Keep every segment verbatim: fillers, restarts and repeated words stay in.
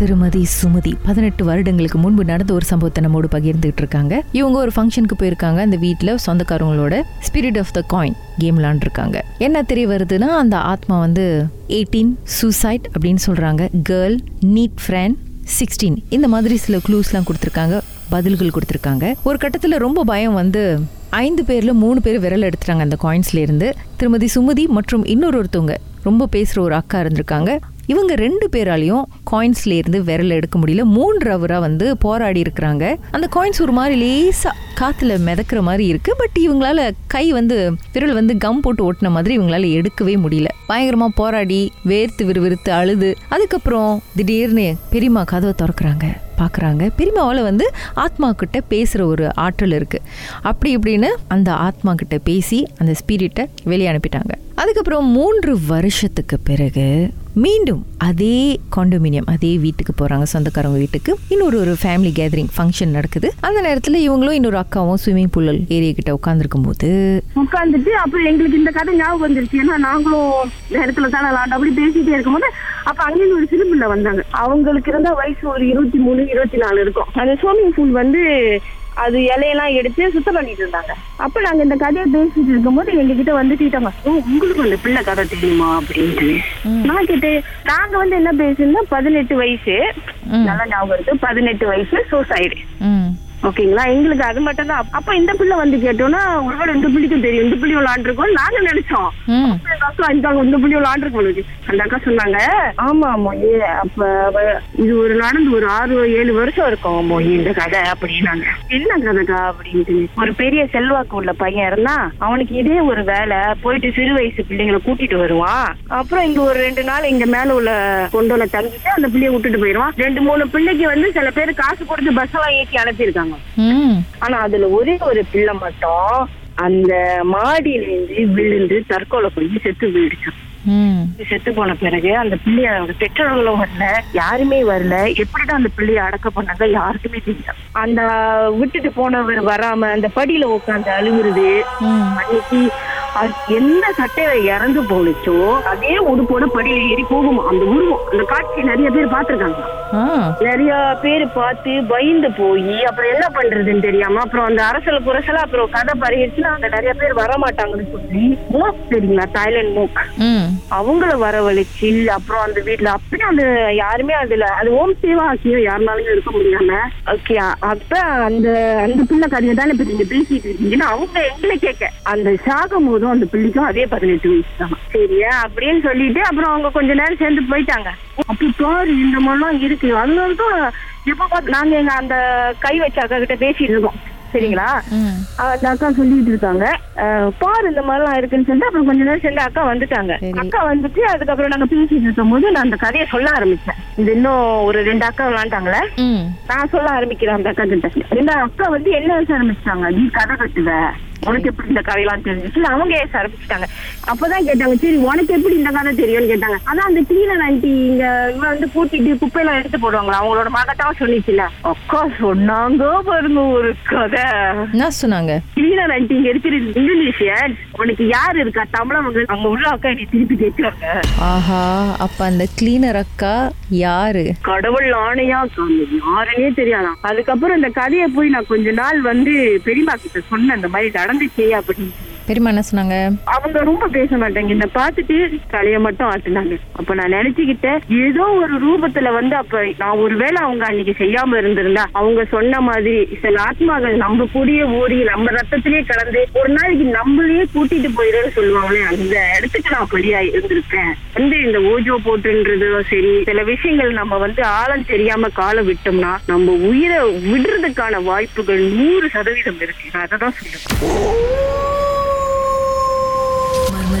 திருமதி சுமதி பதினெட்டு வருடங்களுக்கு முன்பு நடந்த ஒரு சம்பவத்தை நம்மோடு பகிர்ந்துட்டு இருக்காங்க. இவங்க ஒரு ஃபங்க்ஷனுக்கு போயிருக்காங்க. அந்த வீட்டில் சொந்தக்காரங்களோட spirit of the coin game விளாண்டுருக்காங்க. என்ன தெரிய வருதுன்னா, அந்த ஆத்மா வந்து எயிட்டீன் சூசைட் அப்படின்னு சொல்கிறாங்க, கேர்ள் நீட் ஃப்ரெண்ட் சிக்ஸ்டீன், இந்த மாதிரி சில க்ளூஸ்லாம் கொடுத்துருக்காங்க, பதில்கள் கொடுத்துருக்காங்க. ஒரு கட்டத்தில் ரொம்ப பயம் வந்து ஐந்து பேரில் மூணு பேர் விரல் எடுத்துட்டாங்க அந்த காயின்ஸ்லேருந்து. திருமதி சுமதி மற்றும் இன்னொரு ஒருத்தவங்க ரொம்ப பேசுகிற ஒரு அக்கா இருந்திருக்காங்க. இவங்க ரெண்டு பேராலையும் காயின்ஸ்லேருந்து விரல் எடுக்க முடியல. மூன்றாவராக வந்து போராடி இருக்கிறாங்க. அந்த காயின்ஸ் ஒரு மாதிரி லேசாக காற்றுல மிதக்கிற மாதிரி இருக்குது. பட் இவங்களால் கை வந்து விரல் வந்து கம் போட்டு ஒட்டின மாதிரி இவங்களால் எடுக்கவே முடியல. பயங்கரமாக போராடி வேர்த்து விறுவிறுத்து அழுது, அதுக்கப்புறம் திடீர்னு பெரியம்மா கதவை திறக்கிறாங்க. பார்க்குறாங்க பெரியம்மாவால் வந்து ஆத்மாக்கிட்ட பேசுகிற ஒரு ஆற்றல் இருக்குது. அப்படி இப்படின்னு அந்த ஆத்மாக்கிட்ட பேசி அந்த ஸ்பிரிட்டை வெளியே அனுப்பிட்டாங்க. அதுக்கப்புறம் மூன்று வருஷத்துக்கு பிறகு மீண்டும் அதே காண்டோமினியம், அதே வீட்டுக்கு போகிறாங்க, சொந்தக்காரங்க வீட்டுக்கு. இன்னொரு ஒரு ஃபேமிலி கேதரிங் ஃபங்க்ஷன் நடக்குது. அந்த நேரத்தில் இவங்களும் இன்னொரு அக்காவும் ஸ்விம்மிங் பூல் ஏரியா கிட்ட உட்காந்துருக்கும் போது உட்காந்துட்டு அப்புறம் எங்களுக்கு இந்த கதை ஞாபகம் வந்துருச்சு. ஏன்னா நாங்களும் நேரத்தில் தான் விளாண்டு அப்படி பேசிகிட்டே இருக்கும்போது அப்போ அங்கேயும் ஒரு சிறுபிள்ளை வந்தாங்க. அவங்களுக்கு இருந்தால் வயசு ஒரு இருபத்தி மூணு இருபத்தி நாலு இருக்கும். அந்த ஸ்விம்மிங் பூல் வந்து அது இலையெல்லாம் எடுத்து சுத்தம் பண்ணிட்டு இருந்தாங்க. அப்ப நாங்க இந்த கதையை பேசிட்டு இருக்கும்போது எங்ககிட்ட வந்து கேட்டாங்க, உங்களுக்கு அந்த பிள்ளை கதை தெரியுமா அப்படின்ட்டு. நான் கேட்டேன், நாங்க வந்து என்ன பேசணும், பதினெட்டு வயசு நல்லா ஞாபகம் இருக்கு, பதினெட்டு வயசு சூசைடு ஓகேங்களா, எங்களுக்கு அது மட்டும் தான். அப்ப இந்த பிள்ளை வந்து கேட்டோம்னா ஒருவேளை இந்த பிள்ளைக்கும் தெரியும், இந்த பிள்ளை விளாண்டுருக்கோம் நாங்க நினைச்சோம். அக்கா அஞ்சாங்க இந்த பிள்ளை விளாண்டுருக்கோம். அந்த அக்கா சொன்னாங்க, ஆமா மொழி, அப்ப இது ஒரு நடந்து ஒரு ஆறு ஏழு வருஷம் இருக்கும் மொழி இந்த கதை அப்படின்னாங்க. என்ன கதைக்கா அப்படின்ட்டு. ஒரு பெரிய செல்வாக்கு உள்ள பையன் இருந்தா அவனுக்கு இதே ஒரு வேலை, போயிட்டு சிறு வயசு பிள்ளைங்களை கூட்டிட்டு வருவான். அப்புறம் இங்க ஒரு ரெண்டு நாள் இங்க மேல உள்ள கொண்டோல தங்கிட்டு அந்த பிள்ளைய விட்டுட்டு போயிடுவான். ரெண்டு மூணு பிள்ளைக்கு வந்து சில பேர் காசு கொடுத்து பஸ் எல்லாம் ஏற்றி அனுப்பியிருக்காங்க. ஆனா அதுல ஒரே ஒரு பிள்ளை மட்டும் அந்த மாடியிலிருந்து விழுந்து தற்கொலை பண்ணி செத்து போயிடுச்சான். செத்து போன பிறகு அந்த பிள்ளையோட பெற்றோர்களும் வரல, யாருமே வரல. எப்படிதான் அந்த பிள்ளைய அடக்க பண்ணாங்க யாருக்குமே தெரியல. அந்த விட்டுட்டு போனவர் வராம அந்த படியில உட்காந்து அழுகுறது. அன்னைக்கு எந்த சட்டையில இறந்து போனுச்சோ அதே உடுப்போட படியில ஏறி போகுமா அந்த உருவம். அந்த காட்சி நிறைய பேர் பாத்துருக்காங்க. நிறைய பேர் பார்த்து பயந்து போய் அப்புறம் என்ன பண்றதுன்னு தெரியாம அப்புறம் அந்த அரசல புரசல அப்புறம் கதை பரவிடுச்சுன்னா அங்க நிறைய பேர் வரமாட்டாங்கன்னு சொல்லி மோக் தெரியுங்களா, தாய்லாந்து மோக், அவங்கள வரவழைச்சு அப்புறம் அந்த வீட்டுல அப்படியே அந்த யாருமே அதுல அது ஓம் சேவா ஆக்கியோ யாருனாலும் இருக்க முடியாம ஓகே. அப்ப அந்த அந்த பிள்ளை கதையை தானே இப்ப நீங்க பேசிட்டு இருக்கீங்கன்னா அவங்க எங்களை கேட்க அந்த சாகும் போதும் அந்த பிள்ளைக்கும் அதே பதினெட்டு வயசு தான் சரியா அப்படின்னு சொல்லிட்டு அப்புறம் அவங்க கொஞ்ச நேரம் சேர்ந்து போயிட்டாங்க. அப்படி பாரு இந்த மாதிரிலாம் இருக்கு. அதனாலதான் எப்ப நாங்க எங்க அந்த கை வச்ச அக்கா கிட்ட பேசிட்டு இருக்கோம் சரிங்களா. அந்த அக்கா சொல்லிட்டு இருக்காங்க பாரு இந்த மாதிரி எல்லாம் இருக்குன்னு சொல்லிட்டு அப்புறம் கொஞ்ச நேரம் சேர்ந்து அக்கா வந்துட்டாங்க. அக்கா வந்துட்டு அதுக்கப்புறம் நாங்க பேசிட்டு இருக்கும் போது நான் அந்த கதையை சொல்ல ஆரம்பிச்சேன். இது இன்னும் ஒரு ரெண்டு அக்கா விளாண்டாங்களே, நான் சொல்ல ஆரம்பிக்கிறேன் அந்த அக்கா கிட்ட. இந்த அக்கா வந்து என்ன பேச ஆரம்பிச்சிட்டாங்க, நீ கதை கட்டுவ, உனக்கு எப்படி இந்த கதையெல்லாம் தெரிஞ்சிச்சு அவங்க ஏச ஆரம்பிச்சுட்டாங்க. அப்பதான் கேட்டாங்க, சரி உனக்கு எப்படி இந்த கதை தெரியும்னு கேட்டாங்க. அதான் அந்த கிளீனர் ஆண்டி இங்க இவன் வந்து கூட்டிட்டு குப்பையெல்லாம் எடுத்து போடுவாங்களா அவங்களோட மகட்டாவும் சொல்லிச்சுல அக்கா சொன்னாங்க பாருங்க ஒரு கதை. என்ன சொன்னாங்க, கிளீனர் ஆண்டி இங்க இருக்கிற இந்தோனேஷியன், உனக்கு யாரு இருக்கா தமிழவங்க அவங்க உள்ள அக்கா என்னை திருப்பி கேட்கிறாங்க. ஆஹா, அப்ப அந்த கிளீனர் அக்கா யாரு கடவுள் ஆணையா யாருன்னே தெரியாதான். அதுக்கப்புறம் இந்த கதையை போய் நான் கொஞ்ச நாள் வந்து பெரியமா கிட்ட சொன்னேன் இந்த மாதிரி நடந்துச்சே அப்படின்னு. பெரியமா என்ன சொன்னாங்க, அவங்க ரொம்ப பேச மாட்டாங்க, என்ன பார்த்துட்டு தலையை மட்டும் ஆட்டினாங்க. அப்ப நான் நினைச்சுக்கிட்டேன் ஏதோ ஒரு ரூபத்துல வந்து அப்ப நான் ஒருவேளை அவங்க அன்னைக்கு செய்யாம இருந்திருந்தா அவங்க சொன்ன மாதிரி சில ஆத்மாக்கள் நம்ம கூடிய ஓடி நம்ம ரத்தத்திலேயே கலந்து ஒரு நாளைக்கு நம்மளே கூட்டிட்டு போயிடுன்னு சொல்லுவாங்களே அந்த இடத்துக்கு நான் படியா இருந்திருக்கேன். வந்து இந்த ஓஜோ போட்டுன்றதோ சரி சில விஷயங்கள் நம்ம வந்து ஆழம் தெரியாம காலை விட்டோம்னா நம்ம உயிரை விடுறதுக்கான வாய்ப்புகள் நூறு சதவீதம் இருக்கு. நான் அதான் சொல்லுவேன்.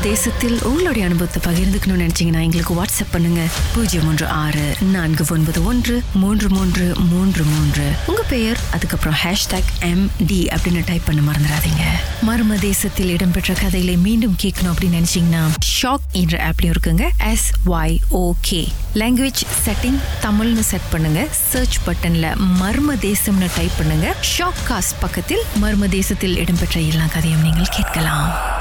தேசத்தில் உங்களுடைய அனுபவத்தை பகிர்ந்துக்கணும்னு நினைச்சீங்கன்னா எங்களுக்கு வாட்ஸ்அப் பண்ணுங்க. பூஜ்ஜியம் ஒன்று ஆறு நான்கு ஒன்பது ஒன்று மூன்று மூன்று மூன்று மூன்று உங்க பெயர் அதுக்கப்புறம் ஹேஷ்டாக் எம் டி அப்படின்னு டைப் பண்ண மறந்துடாதீங்க. மர்ம தேசத்தில் இடம்பெற்ற கதைகளை மீண்டும் கேட்கணும் அப்படின்னு நினைச்சீங்கன்னா ஷாக் என்ற ஆப்லயும் இருக்குங்க. S Y okay language setting தமிழ்னு செட் பண்ணுங்க. சர்ச் பட்டன்ல மர்ம தேசம்னு டைப் பண்ணுங்க. ஷாக் காஸ்ட் பக்கத்தில் மர்ம தேசத்தில் இடம்பெற்ற எல்லா கதையும் நீங்கள் கேட்கலாம்.